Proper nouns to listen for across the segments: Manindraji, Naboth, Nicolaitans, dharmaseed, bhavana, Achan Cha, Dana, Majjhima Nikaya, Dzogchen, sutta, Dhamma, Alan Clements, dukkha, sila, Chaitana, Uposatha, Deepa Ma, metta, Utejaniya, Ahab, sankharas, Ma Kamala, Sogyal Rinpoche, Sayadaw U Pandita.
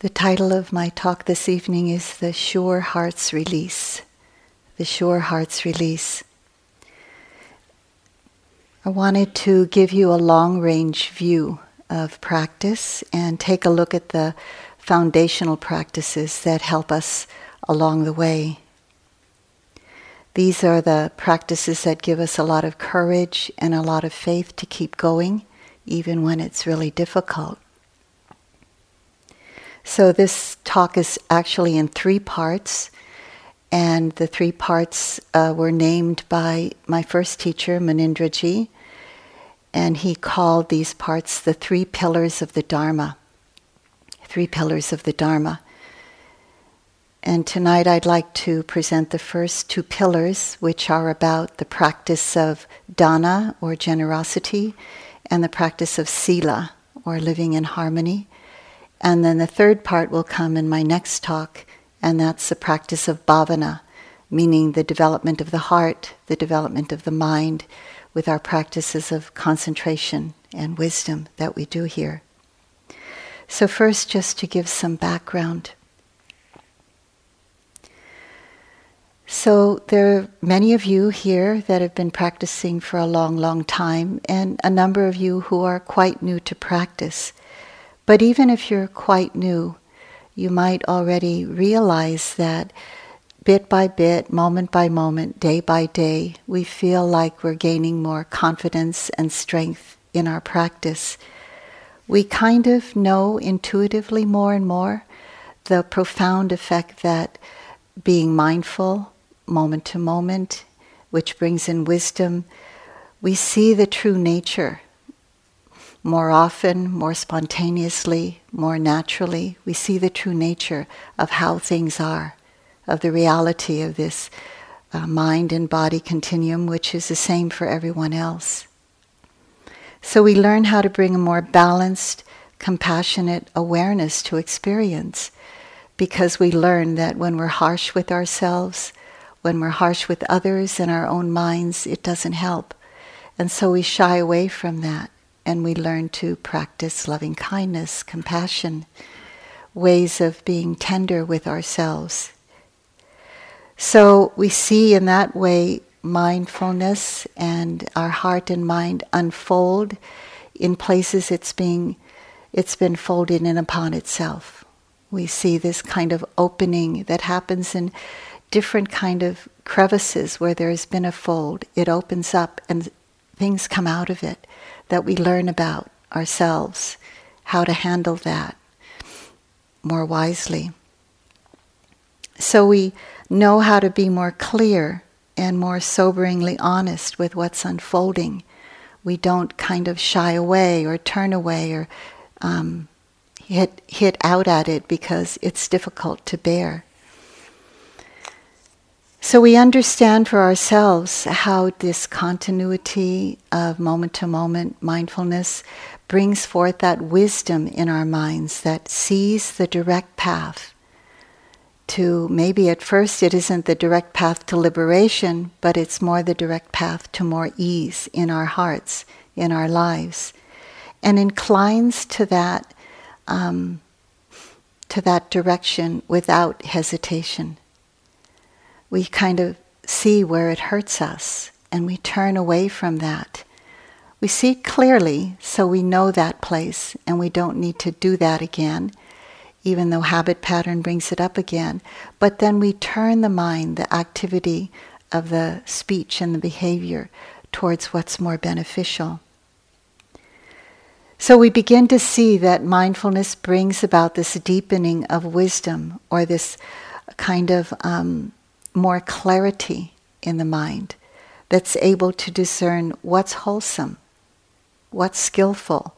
The title of my talk this evening is The Sure Heart's Release. The Sure Heart's Release. I wanted to give you a long-range view of practice and take a look at the foundational practices that help us along the way. These are the practices that give us a lot of courage and a lot of faith to keep going, even when it's really difficult. So this talk is actually in three parts, and the three parts were named by my first teacher, Manindraji, and he called these parts the three pillars of the Dharma. Three pillars of the Dharma. And tonight I'd like to present the first two pillars, which are about the practice of dana, or generosity, and the practice of sila, or living in harmony. And then the third part will come in my next talk, and that's the practice of bhavana, meaning the development of the heart, the development of the mind, with our practices of concentration and wisdom that we do here. So first, just to give some background. So there are many of you here that have been practicing for a long, long time, and a number of you who are quite new to practice. But even if you're quite new, you might already realize that bit by bit, moment by moment, day by day, we feel like we're gaining more confidence and strength in our practice. We kind of know intuitively more and more the profound effect that being mindful, moment to moment, which brings in wisdom, we see the true nature. More often, more spontaneously, more naturally, we see the true nature of how things are, of the reality of this mind and body continuum, which is the same for everyone else. So we learn how to bring a more balanced, compassionate awareness to experience, because we learn that when we're harsh with ourselves, when we're harsh with others and our own minds, it doesn't help. And so we shy away from that. And we learn to practice loving kindness, compassion, ways of being tender with ourselves. So we see in that way mindfulness and our heart and mind unfold in places it's been folded in upon itself. We see this kind of opening that happens in different kind of crevices where there has been a fold. It opens up and things come out of it that we learn about ourselves, how to handle that more wisely. So we know how to be more clear and more soberingly honest with what's unfolding. We don't kind of shy away or turn away or hit out at it because it's difficult to bear. So we understand for ourselves how this continuity of moment-to-moment mindfulness brings forth that wisdom in our minds that sees the direct path to, maybe at first it isn't the direct path to liberation, but it's more the direct path to more ease in our hearts, in our lives, and inclines to that direction without hesitation. We kind of see where it hurts us, and we turn away from that. We see it clearly, so we know that place, and we don't need to do that again, even though habit pattern brings it up again. But then we turn the mind, the activity of the speech and the behavior, towards what's more beneficial. So we begin to see that mindfulness brings about this deepening of wisdom, or this kind of more clarity in the mind that's able to discern what's wholesome, what's skillful,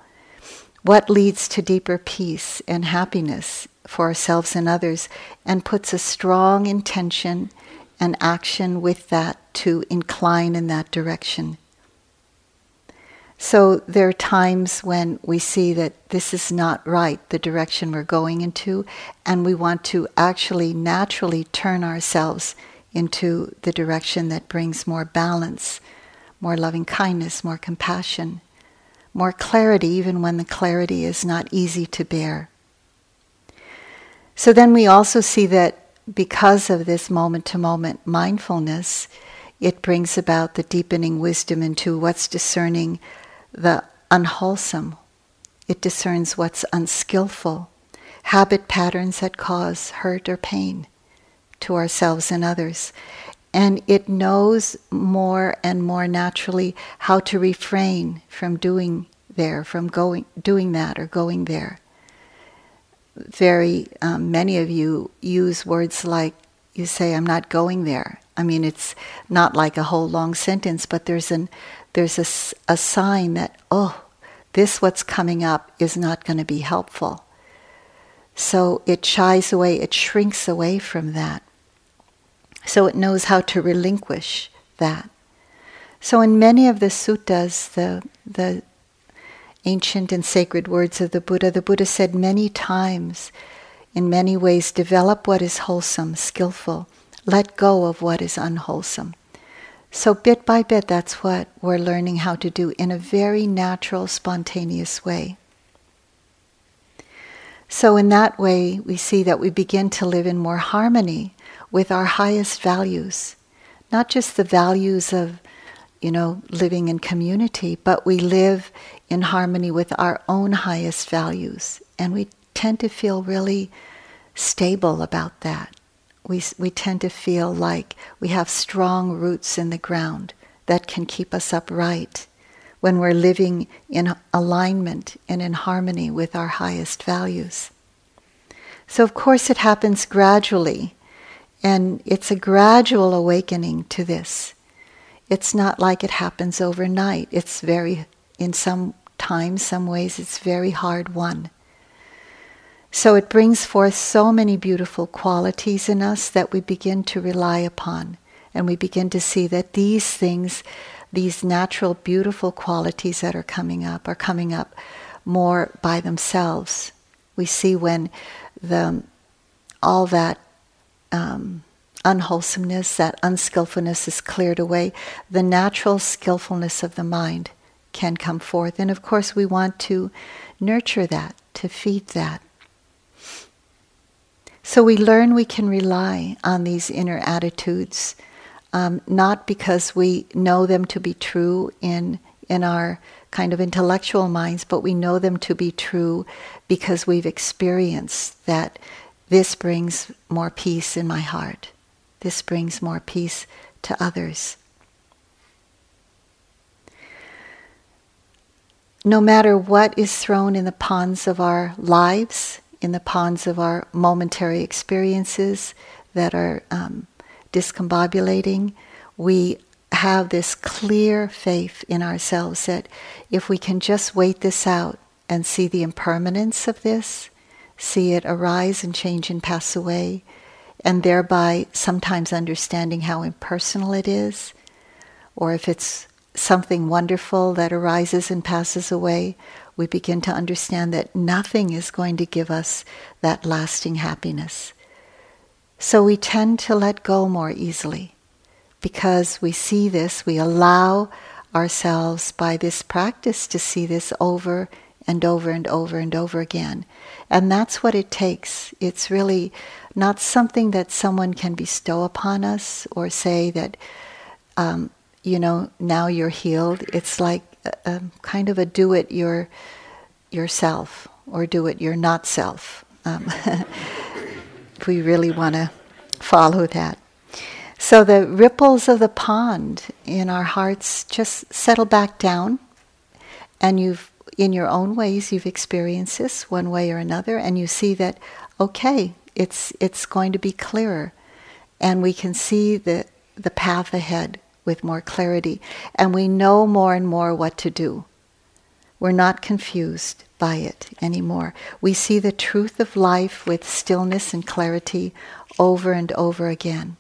what leads to deeper peace and happiness for ourselves and others, and puts a strong intention and action with that to incline in that direction. So there are times when we see that this is not right, the direction we're going into, and we want to actually naturally turn ourselves into the direction that brings more balance, more loving kindness, more compassion, more clarity, even when the clarity is not easy to bear. So then we also see that because of this moment-to-moment mindfulness, it brings about the deepening wisdom into what's discerning the unwholesome. It discerns what's unskillful, habit patterns that cause hurt or pain to ourselves and others. And it knows more and more naturally how to refrain from doing that or going there. Very many of you use words like, you say, I'm not going there. I mean, it's not like a whole long sentence, but there's a sign that, oh, this what's coming up is not going to be helpful. So it shies away, it shrinks away from that. So it knows how to relinquish that. So in many of the suttas, the ancient and sacred words of the Buddha said many times, in many ways, develop what is wholesome, skillful. Let go of what is unwholesome. So bit by bit, that's what we're learning how to do in a very natural, spontaneous way. So in that way, we see that we begin to live in more harmony with our highest values, not just the values of, living in community, but we live in harmony with our own highest values. And we tend to feel really stable about that. We tend to feel like we have strong roots in the ground that can keep us upright when we're living in alignment and in harmony with our highest values. So of course it happens gradually. And it's a gradual awakening to this. It's not like it happens overnight. It's in some ways, it's very hard won. So it brings forth so many beautiful qualities in us that we begin to rely upon. And we begin to see that these things, these natural, beautiful qualities that are coming up more by themselves. We see when all that unwholesomeness, that unskillfulness is cleared away, the natural skillfulness of the mind can come forth. And of course we want to nurture that, to feed that. So we learn we can rely on these inner attitudes, not because we know them to be true in our kind of intellectual minds, but we know them to be true because we've experienced that. This brings more peace in my heart. This brings more peace to others. No matter what is thrown in the ponds of our lives, in the ponds of our momentary experiences that are discombobulating, we have this clear faith in ourselves that if we can just wait this out and see the impermanence of this, see it arise and change and pass away, and thereby sometimes understanding how impersonal it is, or if it's something wonderful that arises and passes away, we begin to understand that nothing is going to give us that lasting happiness. So we tend to let go more easily. Because we see this, we allow ourselves by this practice to see this over and over and over and over again. And that's what it takes. It's really not something that someone can bestow upon us or say that, now you're healed. It's like a kind of a do it yourself or do it your not self. If we really want to follow that. So the ripples of the pond in our hearts just settle back down, and in your own ways, you've experienced this one way or another, and you see that, okay, it's going to be clearer. And we can see the path ahead with more clarity. And we know more and more what to do. We're not confused by it anymore. We see the truth of life with stillness and clarity over and over again.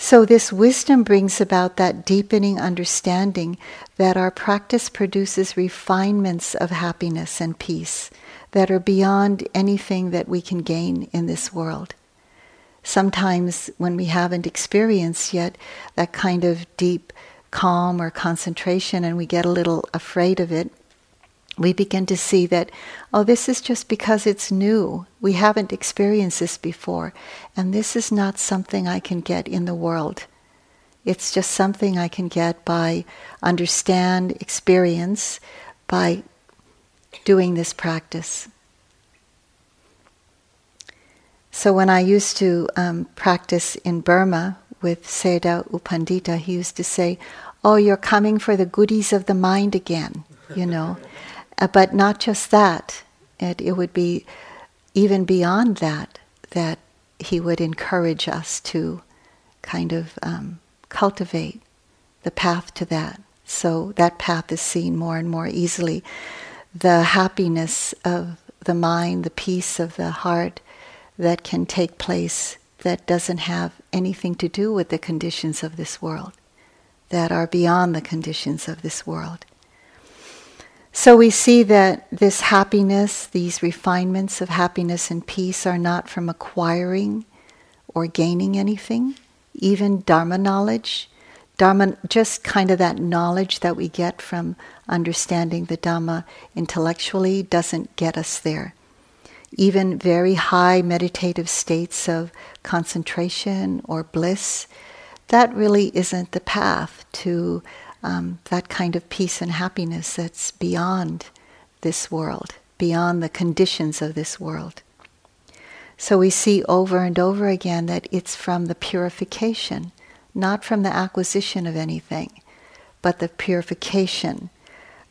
So this wisdom brings about that deepening understanding that our practice produces refinements of happiness and peace that are beyond anything that we can gain in this world. Sometimes when we haven't experienced yet that kind of deep calm or concentration and we get a little afraid of it, we begin to see that, oh, this is just because it's new. We haven't experienced this before. And this is not something I can get in the world. It's just something I can get by understand, experience, by doing this practice. So when I used to practice in Burma with Sayadaw U Pandita, he used to say, oh, you're coming for the goodies of the mind again, you know. But not just that. It would be even beyond that, that he would encourage us to kind of cultivate the path to that. So that path is seen more and more easily. The happiness of the mind, the peace of the heart that can take place that doesn't have anything to do with the conditions of this world, that are beyond the conditions of this world. So we see that this happiness, these refinements of happiness and peace are not from acquiring or gaining anything, even Dharma knowledge. Dharma, just kind of that knowledge that we get from understanding the Dhamma intellectually doesn't get us there. Even very high meditative states of concentration or bliss, that really isn't the path to that kind of peace and happiness that's beyond this world, beyond the conditions of this world. So we see over and over again that it's from the purification, not from the acquisition of anything, but the purification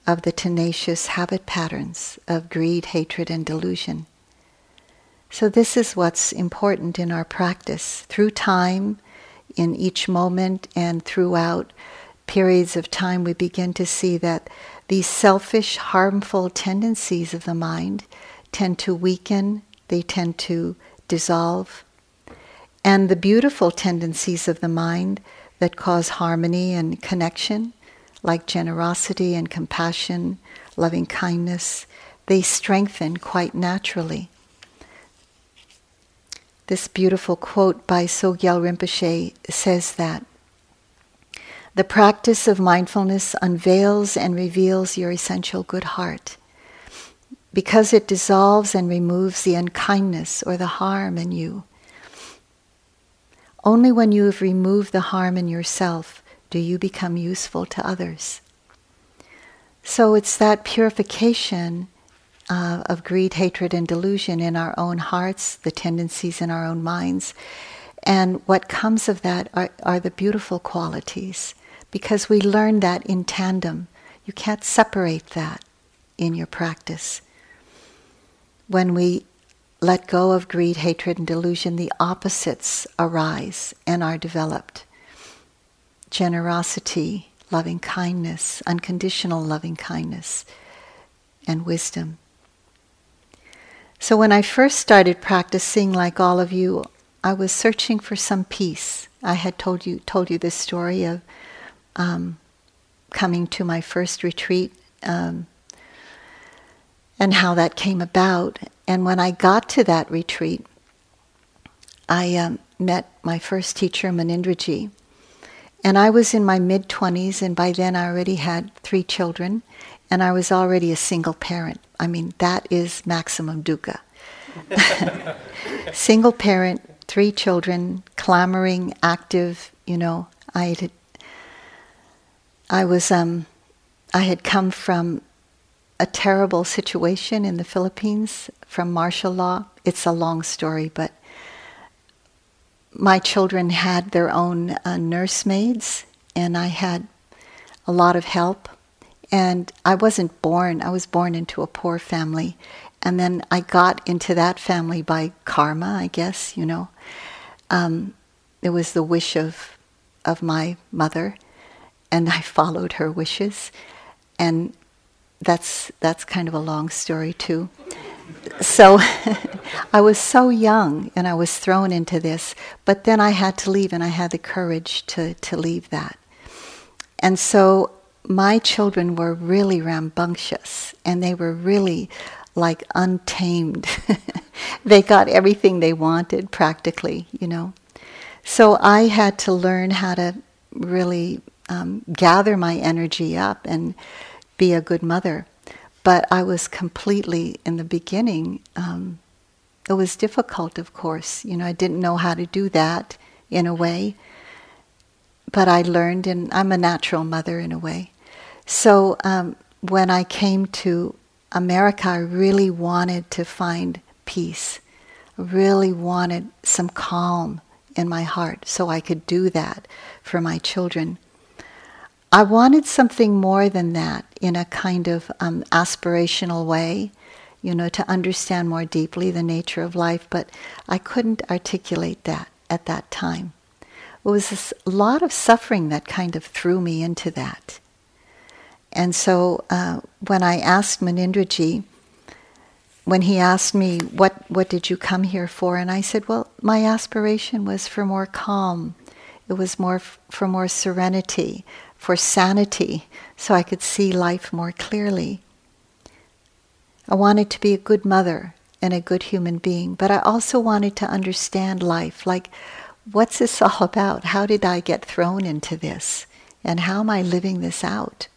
of the tenacious habit patterns of greed, hatred, and delusion. So this is what's important in our practice. Through time, in each moment and throughout periods of time, we begin to see that these selfish, harmful tendencies of the mind tend to weaken, they tend to dissolve. And the beautiful tendencies of the mind that cause harmony and connection, like generosity and compassion, loving kindness, they strengthen quite naturally. This beautiful quote by Sogyal Rinpoche says that the practice of mindfulness unveils and reveals your essential good heart, because it dissolves and removes the unkindness or the harm in you. Only when you have removed the harm in yourself do you become useful to others. So it's that purification of greed, hatred, and delusion in our own hearts, the tendencies in our own minds, and what comes of that are the beautiful qualities, because we learn that in tandem. You can't separate that in your practice. When we let go of greed, hatred, and delusion, the opposites arise and are developed. Generosity, loving kindness, unconditional loving kindness, and wisdom. So when I first started practicing, like all of you, I was searching for some peace. I had told you this story of coming to my first retreat and how that came about. And when I got to that retreat, I met my first teacher, Manindraji. And I was in my mid-20s, and by then I already had 3 children, and I was already a single parent. I mean, that is maximum dukkha. Single parent, 3 children, clamoring, active, you know. I had come from a terrible situation in the Philippines, from martial law. It's a long story, but my children had their own nursemaids, and I had a lot of help. And I was born into a poor family. And then I got into that family by karma, I guess, you know. It was the wish of my mother, and I followed her wishes. And that's kind of a long story too. So I was so young, and I was thrown into this, but then I had to leave, and I had the courage to leave that. And so my children were really rambunctious, and they were really like untamed. They got everything they wanted practically, you know. So I had to learn how to really gather my energy up and be a good mother. But I was completely, in the beginning, it was difficult, of course. You know, I didn't know how to do that in a way. But I learned, and I'm a natural mother in a way. So when I came to America, I really wanted to find peace. I really wanted some calm in my heart so I could do that for my children. I wanted something more than that in a kind of aspirational way, you know, to understand more deeply the nature of life, but I couldn't articulate that at that time. It was a lot of suffering that kind of threw me into that. And so when I asked Manindraji, when he asked me, what did you come here for? And I said, well, my aspiration was for more calm. It was more for more serenity, for sanity, so I could see life more clearly. I wanted to be a good mother and a good human being, but I also wanted to understand life, like, what's this all about? How did I get thrown into this? And how am I living this out?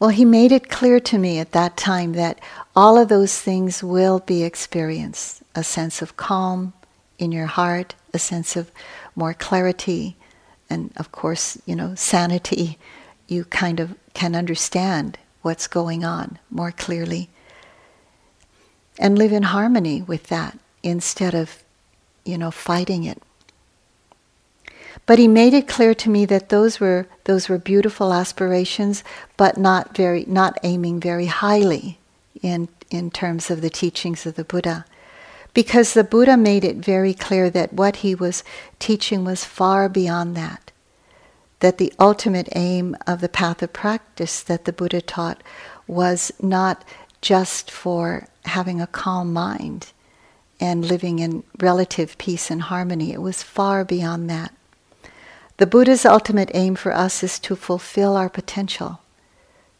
Well, he made it clear to me at that time that all of those things will be experienced. A sense of calm in your heart, a sense of more clarity, and of course, you know, sanity. You kind of can understand what's going on more clearly and live in harmony with that instead of, you know, fighting it. But he made it clear to me that those were beautiful aspirations, but not aiming very highly in terms of the teachings of the Buddha. Because the Buddha made it very clear that what he was teaching was far beyond that. That the ultimate aim of the path of practice that the Buddha taught was not just for having a calm mind and living in relative peace and harmony. It was far beyond that. The Buddha's ultimate aim for us is to fulfill our potential,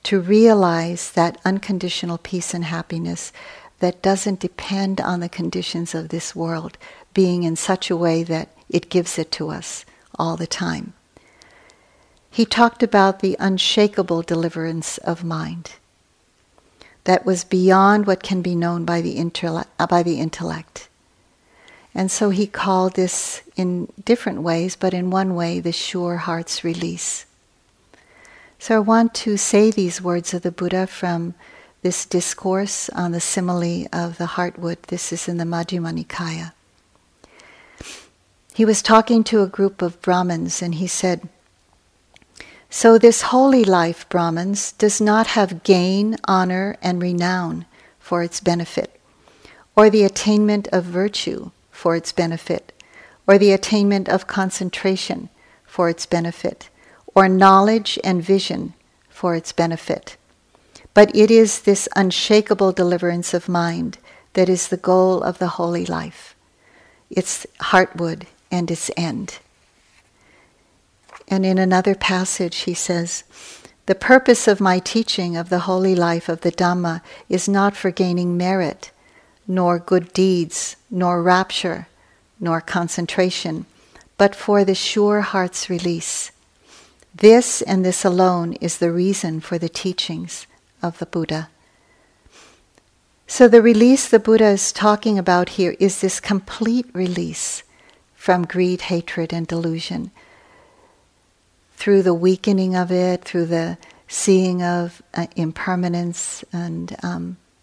to realize that unconditional peace and happiness that doesn't depend on the conditions of this world being in such a way that it gives it to us all the time. He talked about the unshakable deliverance of mind that was beyond what can be known by the intellect. And so he called this, in different ways, but in one way, the sure heart's release. So I want to say these words of the Buddha from this discourse on the simile of the heartwood. This is in the Majjhima Nikaya. He was talking to a group of Brahmins and he said, so this holy life, Brahmins, does not have gain, honor, and renown for its benefit, or the attainment of virtue for its benefit, or the attainment of concentration for its benefit, or knowledge and vision for its benefit. But it is this unshakable deliverance of mind that is the goal of the holy life, its heartwood and its end. And in another passage he says, the purpose of my teaching of the holy life of the Dhamma is not for gaining merit, nor good deeds, nor rapture, nor concentration, but for the sure heart's release. This and this alone is the reason for the teachings of the Buddha. So the release the Buddha is talking about here is this complete release from greed, hatred, and delusion. Through the weakening of it, through the seeing of impermanence and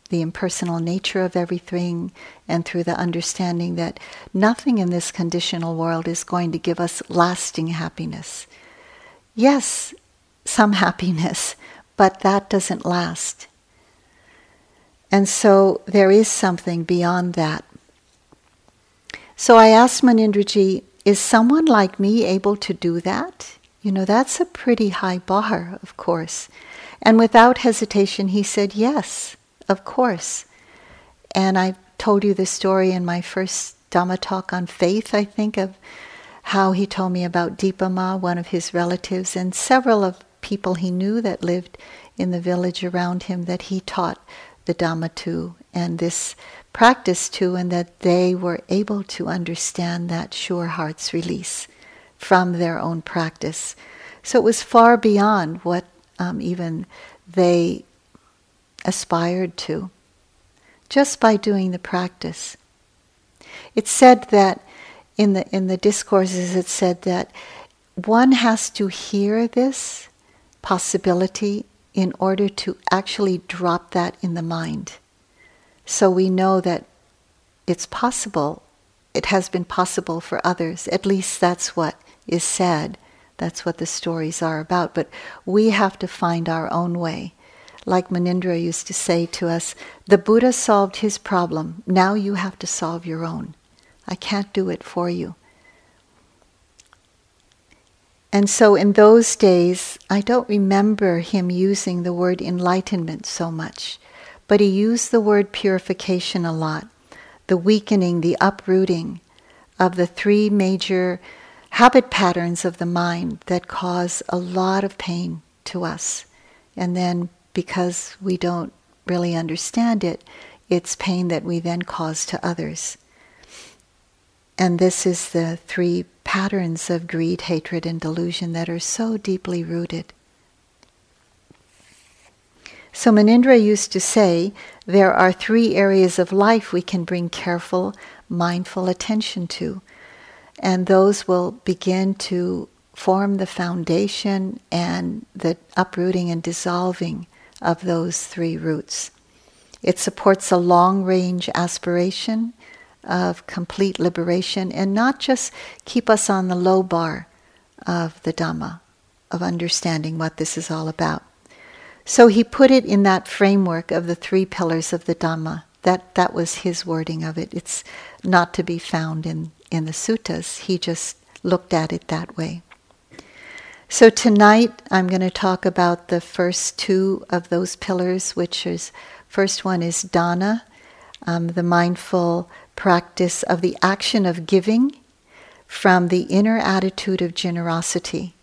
the impersonal nature of everything, and through the understanding that nothing in this conditional world is going to give us lasting happiness. Yes, some happiness, but that doesn't last. And so there is something beyond that. So I asked Manindraji, is someone like me able to do that? You know, that's a pretty high bar, of course. And without hesitation, he said, yes, of course. And I told you the story in my first Dhamma talk on faith, I think, of how he told me about Deepa Ma, one of his relatives, and several of people he knew that lived in the village around him that he taught the Dhamma to and this practice to, and that they were able to understand that sure heart's release from their own practice. So it was far beyond what even they aspired to, just by doing the practice. It's said that in the discourses, it's said that one has to hear this possibility in order to actually drop that in the mind. So we know that it's possible. It has been possible for others. At least that's what is said. That's what the stories are about. But we have to find our own way. Like Manindra used to say to us, the Buddha solved his problem. Now you have to solve your own. I can't do it for you. And so in those days, I don't remember him using the word enlightenment so much. But he used the word purification a lot. The weakening, the uprooting of the three major habit patterns of the mind that cause a lot of pain to us. And then because we don't really understand it, it's pain that we then cause to others. And this is the three patterns of greed, hatred, and delusion that are so deeply rooted. So Manindra used to say, there are three areas of life we can bring careful, mindful attention to. And those will begin to form the foundation and the uprooting and dissolving of those three roots. It supports a long-range aspiration of complete liberation and not just keep us on the low bar of the Dhamma, of understanding what this is all about. So he put it in that framework of the three pillars of the Dhamma. That was his wording of it. It's not to be found in the suttas. He just looked at it that way. So tonight I'm going to talk about the first two of those pillars, which is, first one is Dana, the mindful practice of the action of giving from the inner attitude of generosity.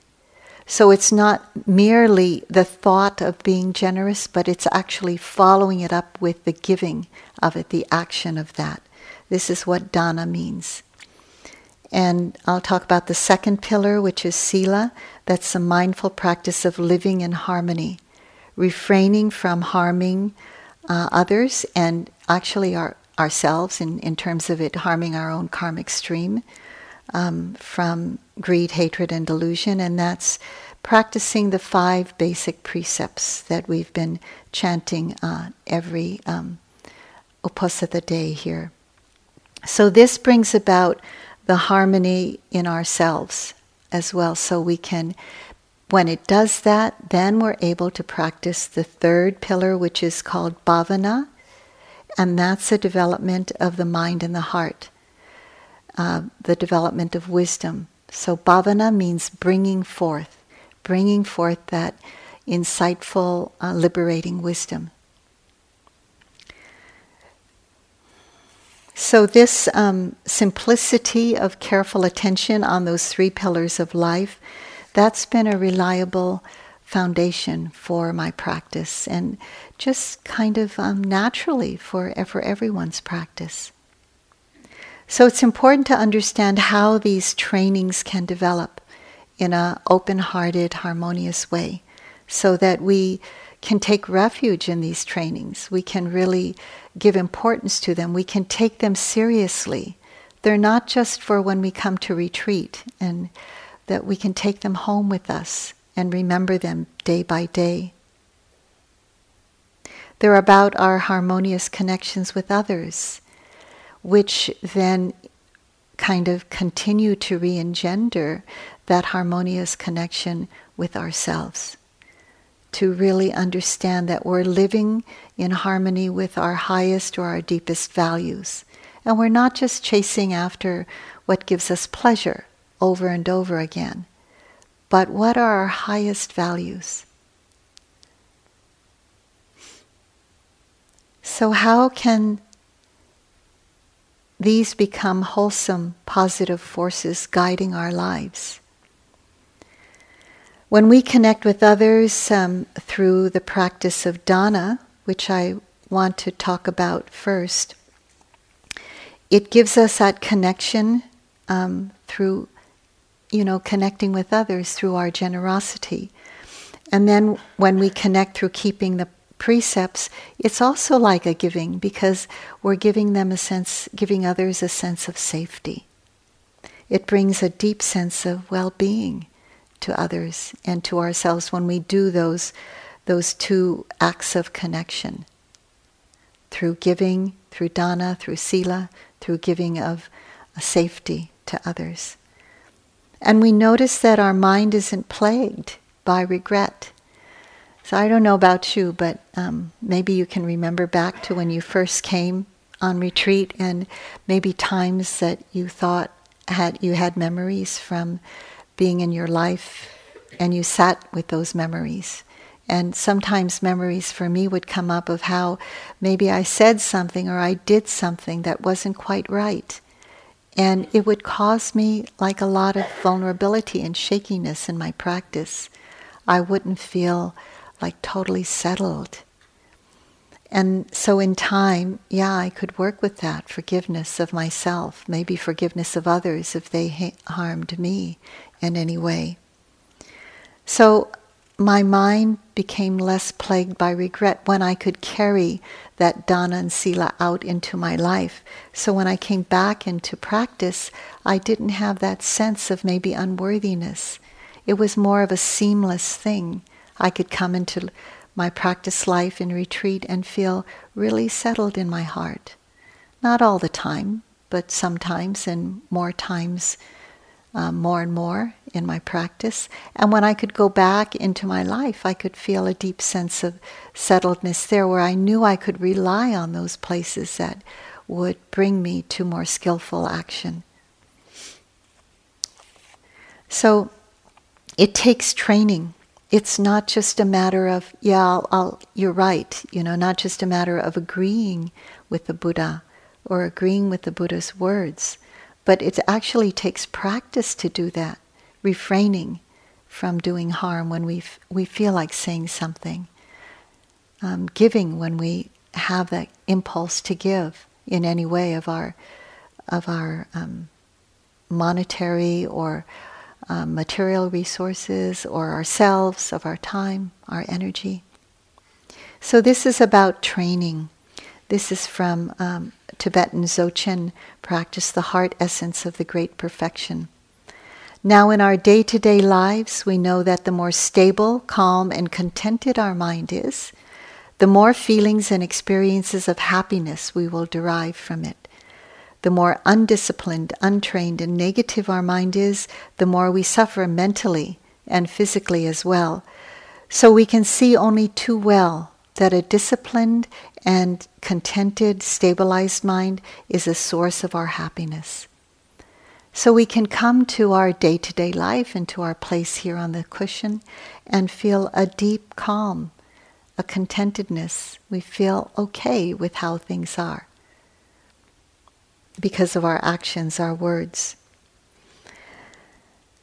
So it's not merely the thought of being generous, but it's actually following it up with the giving of it, the action of that. This is what dana means. And I'll talk about the second pillar, which is sila. That's the mindful practice of living in harmony, refraining from harming others and actually ourselves in terms of it harming our own karmic stream. From greed, hatred, and delusion, and that's practicing the five basic precepts that we've been chanting every Uposatha day here. So this brings about the harmony in ourselves as well, so we can, when it does that, then we're able to practice the third pillar, which is called bhavana, and that's the development of the mind and the heart. The development of wisdom. So bhavana means bringing forth that insightful, liberating wisdom. So this simplicity of careful attention on those three pillars of life, that's been a reliable foundation for my practice and just kind of naturally for everyone's practice. So it's important to understand how these trainings can develop in an open-hearted, harmonious way so that we can take refuge in these trainings. We can really give importance to them. We can take them seriously. They're not just for when we come to retreat, and that we can take them home with us and remember them day by day. They're about our harmonious connections with others, which then kind of continue to re-engender that harmonious connection with ourselves, to really understand that we're living in harmony with our highest or our deepest values. And we're not just chasing after what gives us pleasure over and over again, but what are our highest values? So how can these become wholesome, positive forces guiding our lives? When we connect with others through the practice of dana, which I want to talk about first, it gives us that connection through, connecting with others through our generosity. And then when we connect through keeping the precepts, it's also like a giving, because we're giving others a sense of safety. It brings a deep sense of well-being to others and to ourselves when we do those two acts of connection. Through giving, through dana, through sila, through giving of safety to others. And we notice that our mind isn't plagued by regret. So I don't know about you, but maybe you can remember back to when you first came on retreat, and maybe times that you thought you had memories from being in your life, and you sat with those memories. And sometimes memories for me would come up of how maybe I said something or I did something that wasn't quite right. And it would cause me like a lot of vulnerability and shakiness in my practice. I wouldn't feel like totally settled. And so in time, I could work with that forgiveness of myself, maybe forgiveness of others if they harmed me in any way. So my mind became less plagued by regret when I could carry that dana and sila out into my life. So when I came back into practice, I didn't have that sense of maybe unworthiness. It was more of a seamless thing. I could come into my practice life in retreat and feel really settled in my heart. Not all the time, but sometimes, and more times, more and more in my practice. And when I could go back into my life, I could feel a deep sense of settledness there, where I knew I could rely on those places that would bring me to more skillful action. So it takes training. It's not just a matter of, you're right, not just a matter of agreeing with the Buddha or agreeing with the Buddha's words, but it actually takes practice to do that, refraining from doing harm when we feel like saying something, giving when we have that impulse to give in any way of our monetary or material resources, or ourselves, of our time, our energy. So this is about training. This is from Tibetan Dzogchen practice, the heart essence of the great perfection. Now in our day-to-day lives, we know that the more stable, calm, and contented our mind is, the more feelings and experiences of happiness we will derive from it. The more undisciplined, untrained, and negative our mind is, the more we suffer mentally and physically as well. So we can see only too well that a disciplined and contented, stabilized mind is a source of our happiness. So we can come to our day-to-day life and to our place here on the cushion and feel a deep calm, a contentedness. We feel okay with how things are, because of our actions, our words.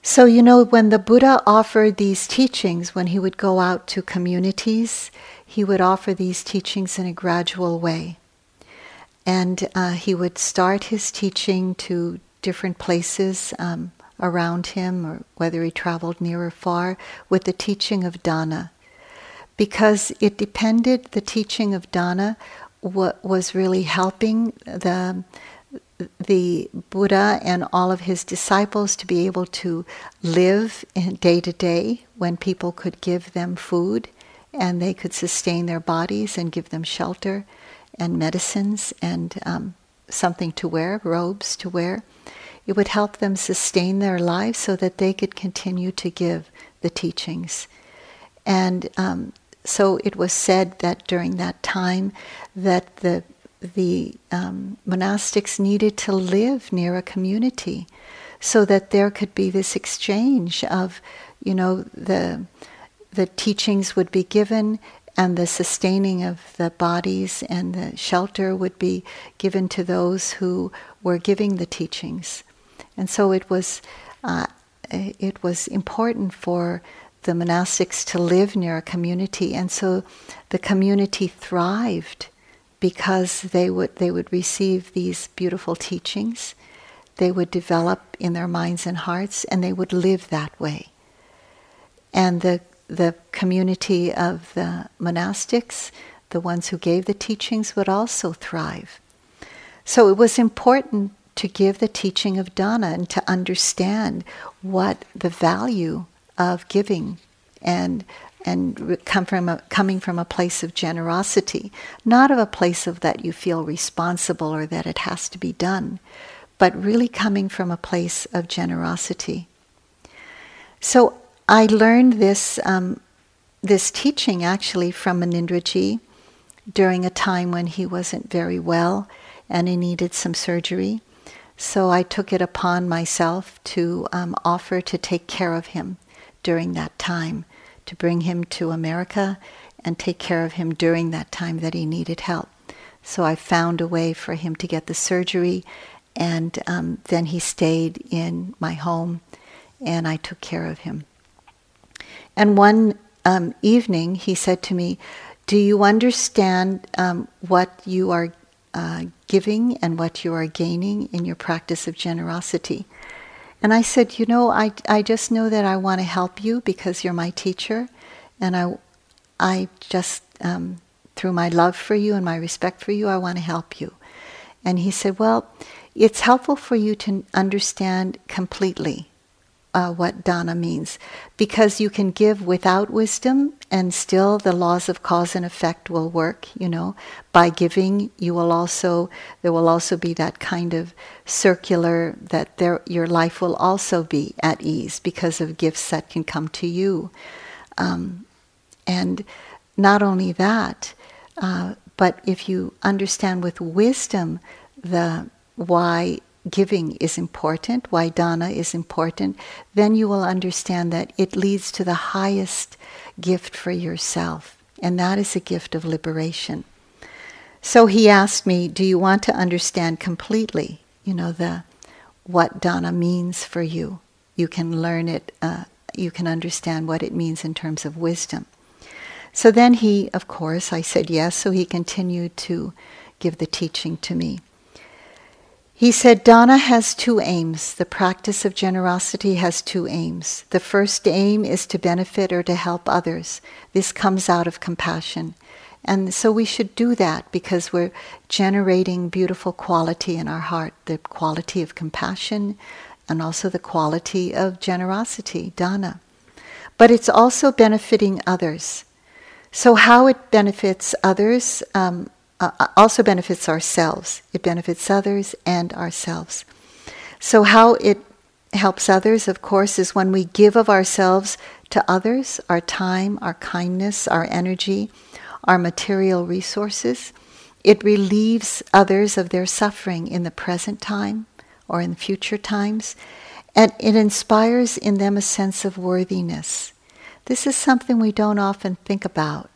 So, when the Buddha offered these teachings, when he would go out to communities, he would offer these teachings in a gradual way. And he would start his teaching to different places around him, or whether he traveled near or far, with the teaching of dana. Because it depended, the teaching of dana was really helping the Buddha and all of his disciples to be able to live day to day, when people could give them food and they could sustain their bodies and give them shelter and medicines and something to wear, robes to wear. It would help them sustain their lives so that they could continue to give the teachings. And so it was said that during that time that the monastics needed to live near a community so that there could be this exchange of, the teachings would be given, and the sustaining of the bodies and the shelter would be given to those who were giving the teachings. And so it was important for the monastics to live near a community, and so the community thrived, because they would receive these beautiful teachings, they would develop in their minds and hearts, and they would live that way. And the the community of the monastics, the ones who gave the teachings, would also thrive. So it was important to give the teaching of Dana and to understand what the value of giving and coming from a place of generosity, not of a place of that you feel responsible or that it has to be done, but really coming from a place of generosity. So I learned this this teaching actually from Manindraji during a time when he wasn't very well and he needed some surgery. So I took it upon myself to offer to take care of him during that time, to bring him to America and take care of him during that time that he needed help. So I found a way for him to get the surgery, and then he stayed in my home and I took care of him. And one evening he said to me, "Do you understand what you are giving and what you are gaining in your practice of generosity?" And I said, "You know, I just know that I want to help you because you're my teacher, and I just, through my love for you and my respect for you, I want to help you." And he said, "Well, it's helpful for you to understand completely what Dana means, because you can give without wisdom and still the laws of cause and effect will work, you know. By giving, there will also be that kind of circular, that your life will also be at ease because of gifts that can come to you. And not only that, but if you understand with wisdom the why giving is important, why Dana is important, then you will understand that it leads to the highest gift for yourself, and that is a gift of liberation." So he asked me, "Do you want to understand completely, you know, what Dana means for you? You can learn it, you can understand what it means in terms of wisdom." So then he, of course, I said yes, so he continued to give the teaching to me. He said, "Dana has two aims. The practice of generosity has two aims. The first aim is to benefit or to help others. This comes out of compassion. And so we should do that because we're generating beautiful quality in our heart, the quality of compassion and also the quality of generosity, Dana. But it's also benefiting others. So how it benefits others also benefits ourselves. It benefits others and ourselves. So how it helps others, of course, is when we give of ourselves to others, our time, our kindness, our energy, our material resources. It relieves others of their suffering in the present time or in future times, and it inspires in them a sense of worthiness. This is something we don't often think about.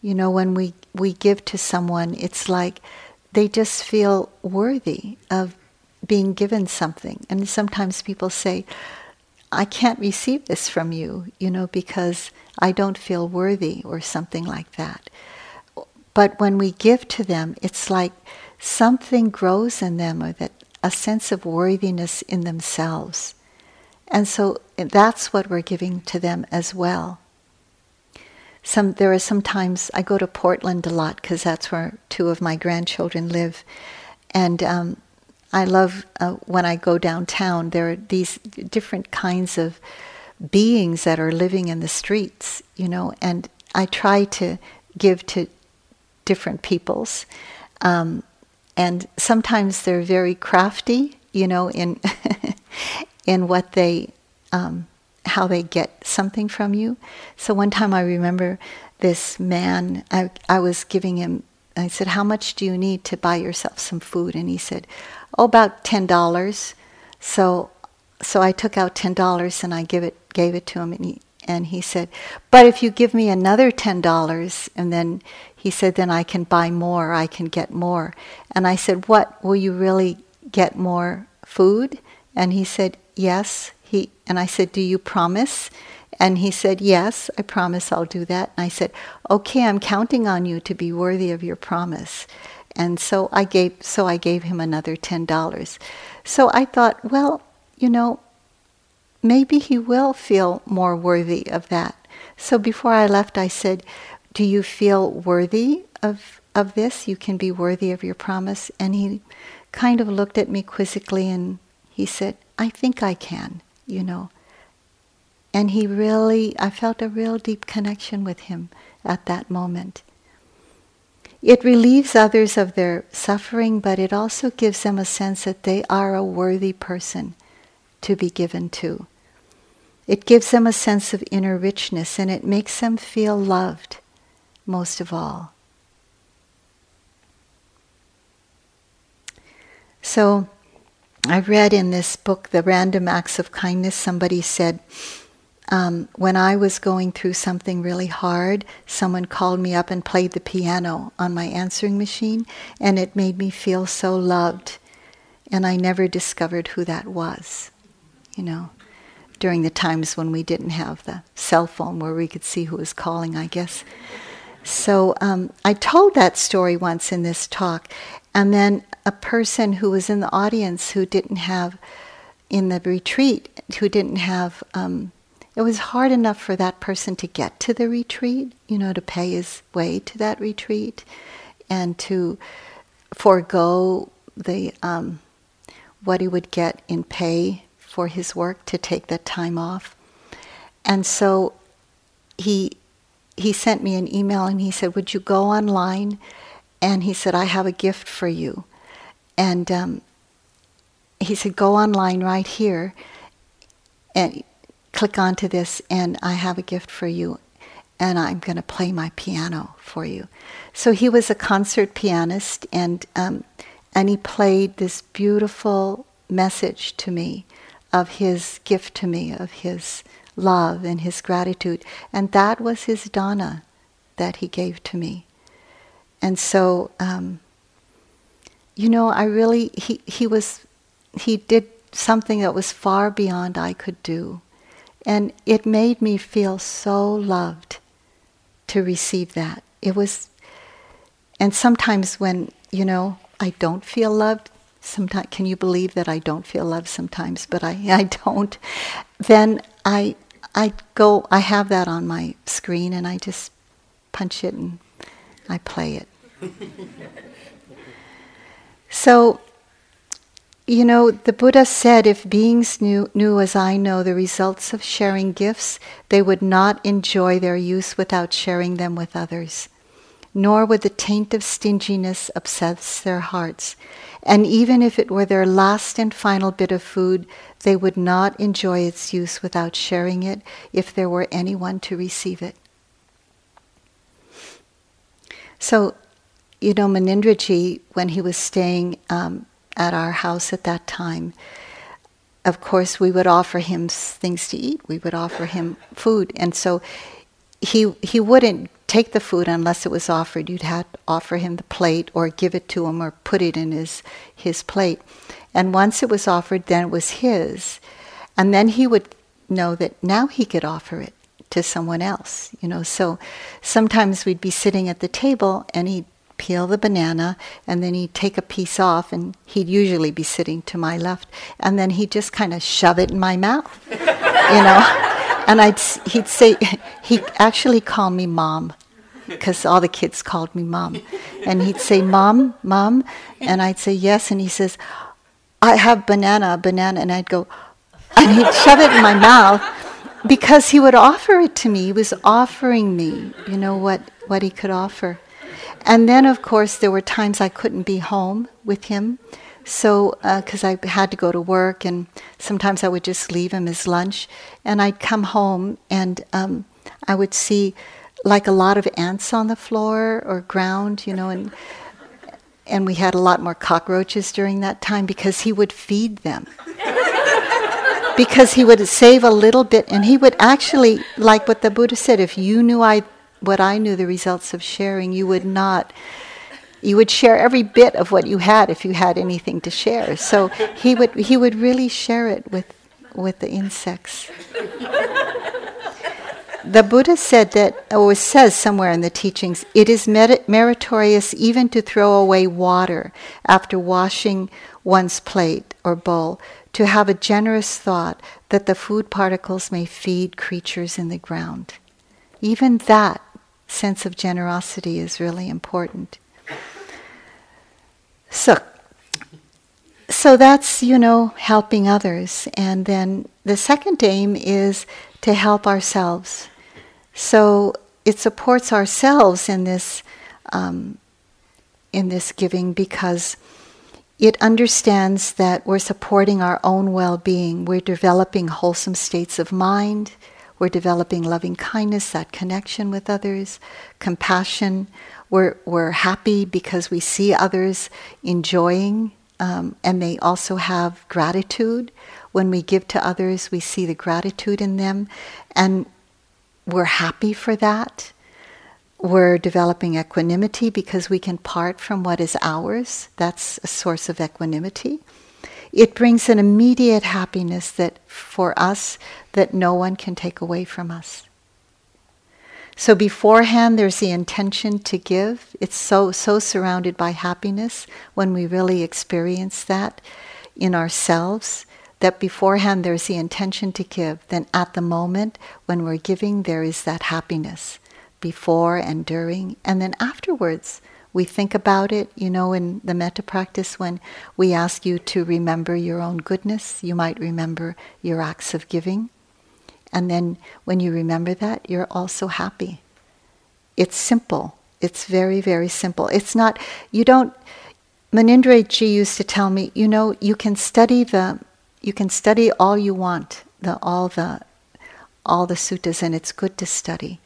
You know, when we give to someone, it's like they just feel worthy of being given something. And sometimes people say, "I can't receive this from you, you know, because I don't feel worthy," or something like that. But when we give to them, it's like something grows in them, or that a sense of worthiness in themselves. And so that's what we're giving to them as well. There are some times I go to Portland a lot because that's where two of my grandchildren live, and I love when I go downtown. There are these different kinds of beings that are living in the streets, you know, and I try to give to different peoples, and sometimes they're very crafty, you know, in in what they. How they get something from you. So one time I remember this man, I was giving him, I said, "How much do you need to buy yourself some food?" And he said, "Oh, about $10. So I took out $10 and I gave it to him, and he said, "But if you give me another $10, and then," he said, "then I can buy more, I can get more." And I said, "What, will you really get more food?" And he said, "Yes." And I said, "Do you promise?" And he said, "Yes, I promise I'll do that." And I said, "Okay, I'm counting on you to be worthy of your promise." And so I gave him another $10. So I thought, well, you know, maybe he will feel more worthy of that. So before I left, I said, do you feel worthy of this? You can be worthy of your promise. And he kind of looked at me quizzically and he said, I think I can, you know. And he really, I felt a real deep connection with him at that moment. It relieves others of their suffering, but it also gives them a sense that they are a worthy person to be given to. It gives them a sense of inner richness, and it makes them feel loved, most of all. So I read in this book, The Random Acts of Kindness, somebody said, when I was going through something really hard, someone called me up and played the piano on my answering machine, and it made me feel so loved. And I never discovered who that was, you know, during the times when we didn't have the cell phone where we could see who was calling, I guess. So I told that story once in this talk, and then a person who was in the audience who didn't have, in the retreat, who didn't have, it was hard enough for that person to get to the retreat, you know, to pay his way to that retreat and to forego the what he would get in pay for his work to take that time off. And so he sent me an email and he said, would you go online? And he said, I have a gift for you. And he said, go online right here and click onto this, and I have a gift for you, and I'm going to play my piano for you. So he was a concert pianist, and he played this beautiful message to me of his gift to me, of his love and his gratitude. And that was his Dana that he gave to me. And so, you know, I really, he did something that was far beyond I could do. And it made me feel so loved to receive that. It was, and sometimes when, you know, I don't feel loved, sometimes, can you believe that I don't feel loved sometimes, but I don't, then I go, I have that on my screen and I just punch it and I play it. So, you know, the Buddha said, if beings knew as I know the results of sharing gifts, they would not enjoy their use without sharing them with others. Nor would the taint of stinginess obsess their hearts. And even if it were their last and final bit of food, they would not enjoy its use without sharing it if there were anyone to receive it. So, you know, Manindraji, when he was staying at our house at that time, of course we would offer him things to eat, we would offer him food, and so he wouldn't take the food unless it was offered. You'd have to offer him the plate or give it to him or put it in his plate. And once it was offered, then it was his. And then he would know that now he could offer it to someone else, you know. So sometimes we'd be sitting at the table and he'd peel the banana, and then he'd take a piece off, and he'd usually be sitting to my left, and then he'd just kind of shove it in my mouth, you know. And he'd say, he actually called me Mom, because all the kids called me Mom. And he'd say, Mom, Mom, and I'd say, yes, and he says, I have banana, banana, and I'd go, and he'd shove it in my mouth, because he would offer it to me. He was offering me, you know, what he could offer. And then, of course, there were times I couldn't be home with him, so because I had to go to work, and sometimes I would just leave him his lunch, and I'd come home, and I would see like a lot of ants on the floor or ground, you know, and we had a lot more cockroaches during that time because he would feed them. Because he would save a little bit, and he would actually, like what the Buddha said, if you knew what I knew the results of sharing, you would share every bit of what you had if you had anything to share. So he would really share it with the insects. The Buddha said that, or says somewhere in the teachings, it is meritorious even to throw away water after washing one's plate or bowl, to have a generous thought that the food particles may feed creatures in the ground. Even that sense of generosity is really important. So that's, helping others. And then the second aim is to help ourselves. So it supports ourselves in this giving, because it understands that we're supporting our own well-being. We're developing wholesome states of mind. We're developing loving kindness, that connection with others, compassion. We're happy because we see others enjoying, and they also have gratitude. When we give to others, we see the gratitude in them, and we're happy for that. We're developing equanimity because we can part from what is ours. That's a source of equanimity. It brings an immediate happiness that for us that no one can take away from us. So beforehand, there's the intention to give. It's so surrounded by happiness when we really experience that in ourselves, that beforehand there's the intention to give. Then at the moment when we're giving, there is that happiness before and during, and then afterwards. We think about it, in the metta practice, when we ask you to remember your own goodness, you might remember your acts of giving. And then when you remember that, you're also happy. It's simple. It's very, very simple. It's not, Manindraji used to tell me, you can study all you want, all the suttas, and it's good to study.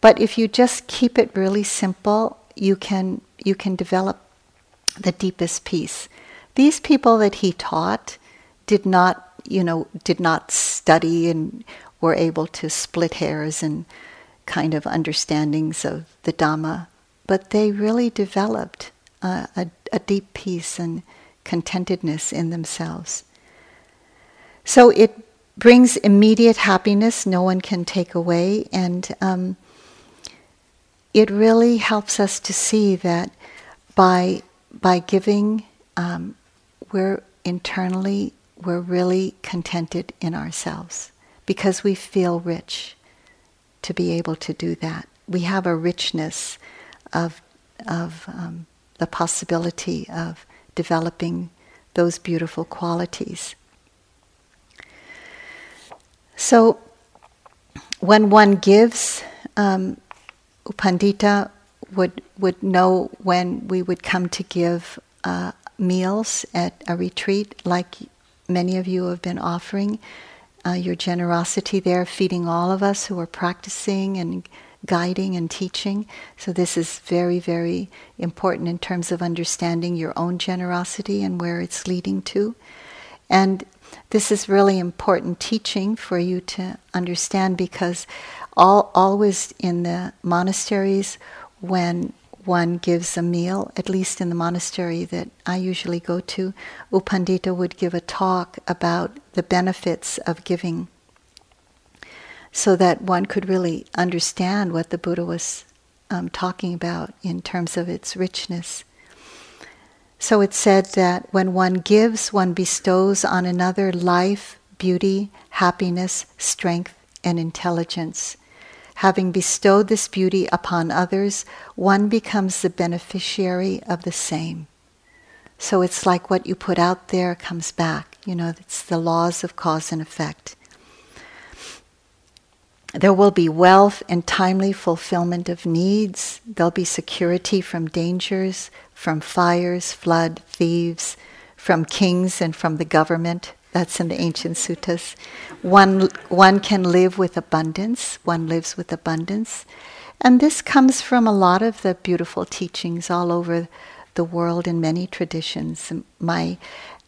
But if you just keep it really simple, you can develop the deepest peace. These people that he taught did not study and were able to split hairs and kind of understandings of the Dhamma, but they really developed a deep peace and contentedness in themselves. So it brings immediate happiness no one can take away, and it really helps us to see that by giving, we're really contented in ourselves, because we feel rich to be able to do that. We have a richness of the possibility of developing those beautiful qualities. So when one gives, U Pandita would know when we would come to give meals at a retreat, like many of you have been offering your generosity there, feeding all of us who are practicing and guiding and teaching. So this is very, very important in terms of understanding your own generosity and where it's leading to. And this is really important teaching for you to understand, because always in the monasteries, when one gives a meal, at least in the monastery that I usually go to, U Pandita would give a talk about the benefits of giving, so that one could really understand what the Buddha was talking about in terms of its richness. So it said that when one gives, one bestows on another life, beauty, happiness, strength, and intelligence. Having bestowed this beauty upon others, one becomes the beneficiary of the same. So it's like what you put out there comes back. It's the laws of cause and effect. There will be wealth and timely fulfillment of needs. There'll be security from dangers, from fires, flood, thieves, from kings and from the government. That's in the ancient suttas. One can live with abundance. One lives with abundance. And this comes from a lot of the beautiful teachings all over the world in many traditions. My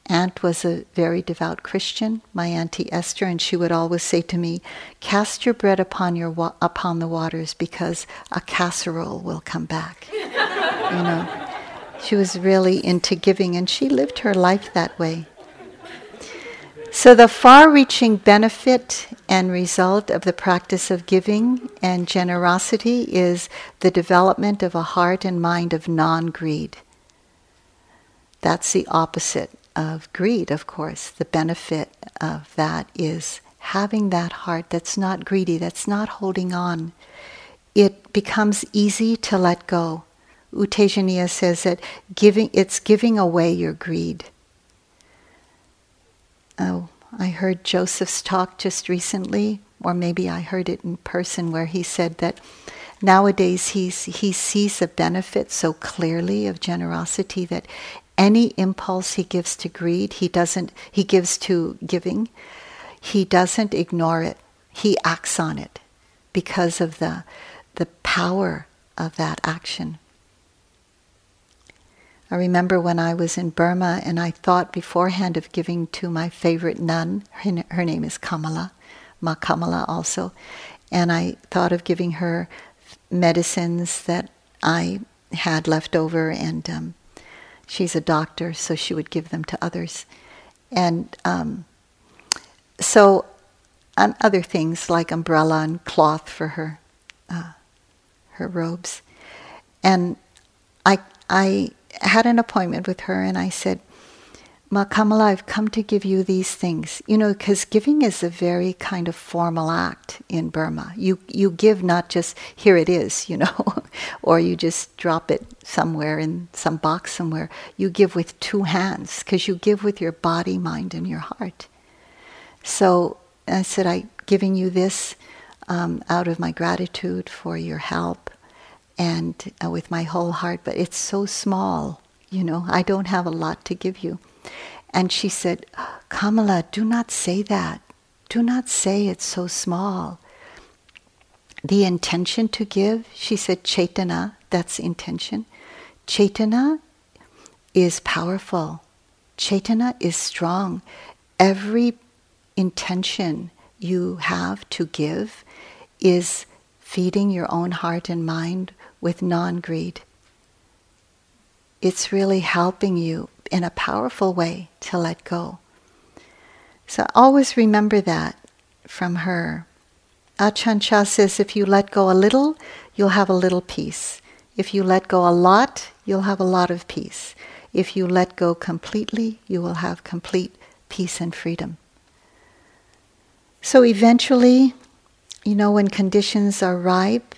aunt was a very devout Christian, my Auntie Esther, and she would always say to me, cast your bread upon the waters, because a casserole will come back. She was really into giving, and she lived her life that way. So the far-reaching benefit and result of the practice of giving and generosity is the development of a heart and mind of non-greed. That's the opposite of greed, of course. The benefit of that is having that heart that's not greedy, that's not holding on. it becomes easy to let go. Utejaniya says that it's giving away your greed. Oh, I heard Joseph's talk just recently, or maybe I heard it in person, where he said that nowadays he sees the benefit so clearly of generosity that any impulse he gives to greed, he gives to giving, he doesn't ignore it. He acts on it because of the power of that action. I remember when I was in Burma and I thought beforehand of giving to my favorite nun. Her name is Kamala, Ma Kamala also. And I thought of giving her medicines that I had left over, and she's a doctor, so she would give them to others. And other things like umbrella and cloth for her, her robes. And I had an appointment with her, and I said, Ma Kamala, I've come to give you these things. You know, because giving is a very kind of formal act in Burma. You give not just, here it is, you know, or you just drop it somewhere in some box somewhere. You give with two hands, because you give with your body, mind, and your heart. So I said, I'm giving you this out of my gratitude for your help, and with my whole heart, but it's so small, you know, I don't have a lot to give you. And she said, Kamala, do not say that. Do not say it's so small. The intention to give, she said, Chaitana, that's intention. Chaitana is powerful. Chaitana is strong. Every intention you have to give is feeding your own heart and mind with non-greed. It's really helping you in a powerful way to let go. So always remember that from her. Achan Cha says, if you let go a little, you'll have a little peace. If you let go a lot, you'll have a lot of peace. If you let go completely, you will have complete peace and freedom. So eventually, you know, when conditions are ripe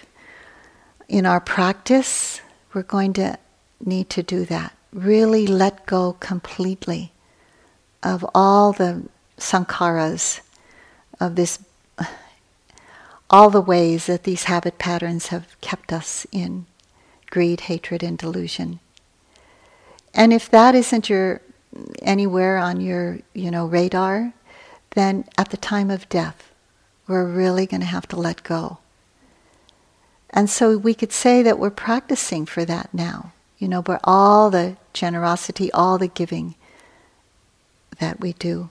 in our practice, we're going to need to do that. Really let go completely of all the sankharas, of this, all the ways that these habit patterns have kept us in greed, hatred, and delusion. And if that isn't anywhere on your, you know, radar, then at the time of death, we're really going to have to let go. And so we could say that we're practicing for that now. You know, but all the generosity, all the giving that we do,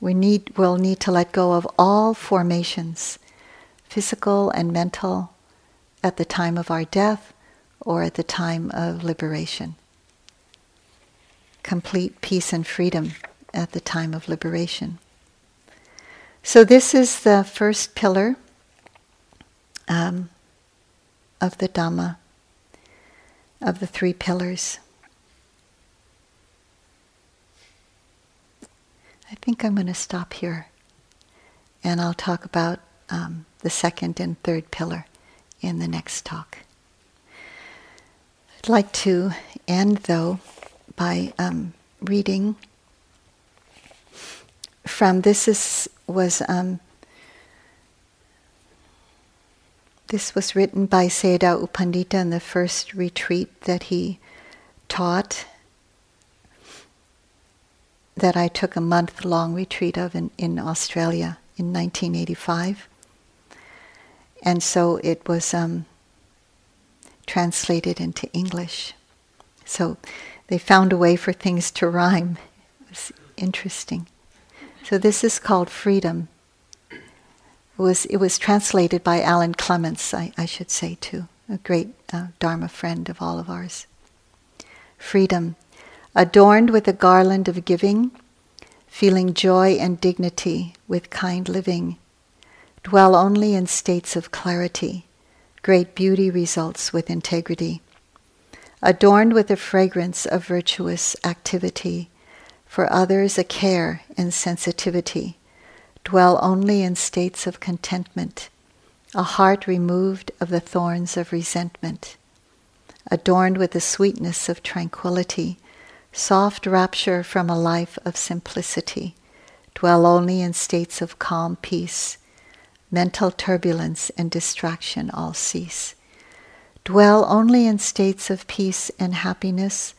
we'll need to let go of all formations, physical and mental, at the time of our death or at the time of liberation. Complete peace and freedom at the time of liberation. So this is the first pillar of the Dhamma, of the three pillars. I think I'm going to stop here, and I'll talk about the second and third pillar in the next talk. I'd like to end, though, by reading from this was written by Sayadaw U Pandita in the first retreat that he taught, that I took a month-long retreat of in Australia in 1985. And so it was translated into English. So they found a way for things to rhyme. It was interesting. So this is called Freedom. It was translated by Alan Clements, I should say, too, a great Dharma friend of all of ours. Freedom, adorned with a garland of giving, feeling joy and dignity with kind living. Dwell only in states of clarity. Great beauty results with integrity. Adorned with a fragrance of virtuous activity. For others a care and sensitivity. Dwell only in states of contentment. a heart removed of the thorns of resentment, adorned with the sweetness of tranquility, soft rapture from a life of simplicity, dwell only in states of calm peace, mental turbulence and distraction all cease. Dwell only in states of peace and happiness,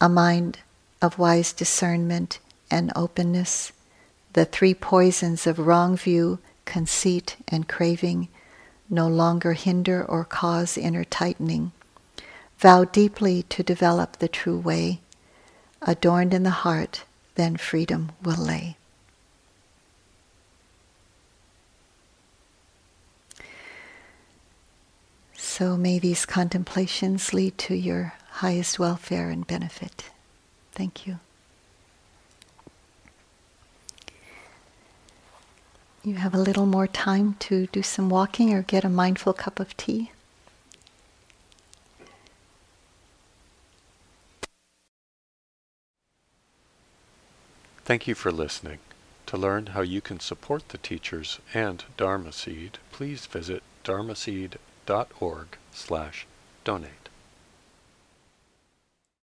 a mind of wise discernment and openness, the three poisons of wrong view, conceit, and craving, no longer hinder or cause inner tightening. Vow deeply to develop the true way, adorned in the heart, then freedom will lay. So may these contemplations lead to your highest welfare and benefit. Thank you. You have a little more time to do some walking or get a mindful cup of tea. Thank you for listening. To learn how you can support the teachers and Dharma Seed, please visit dharmaseed.org/donate.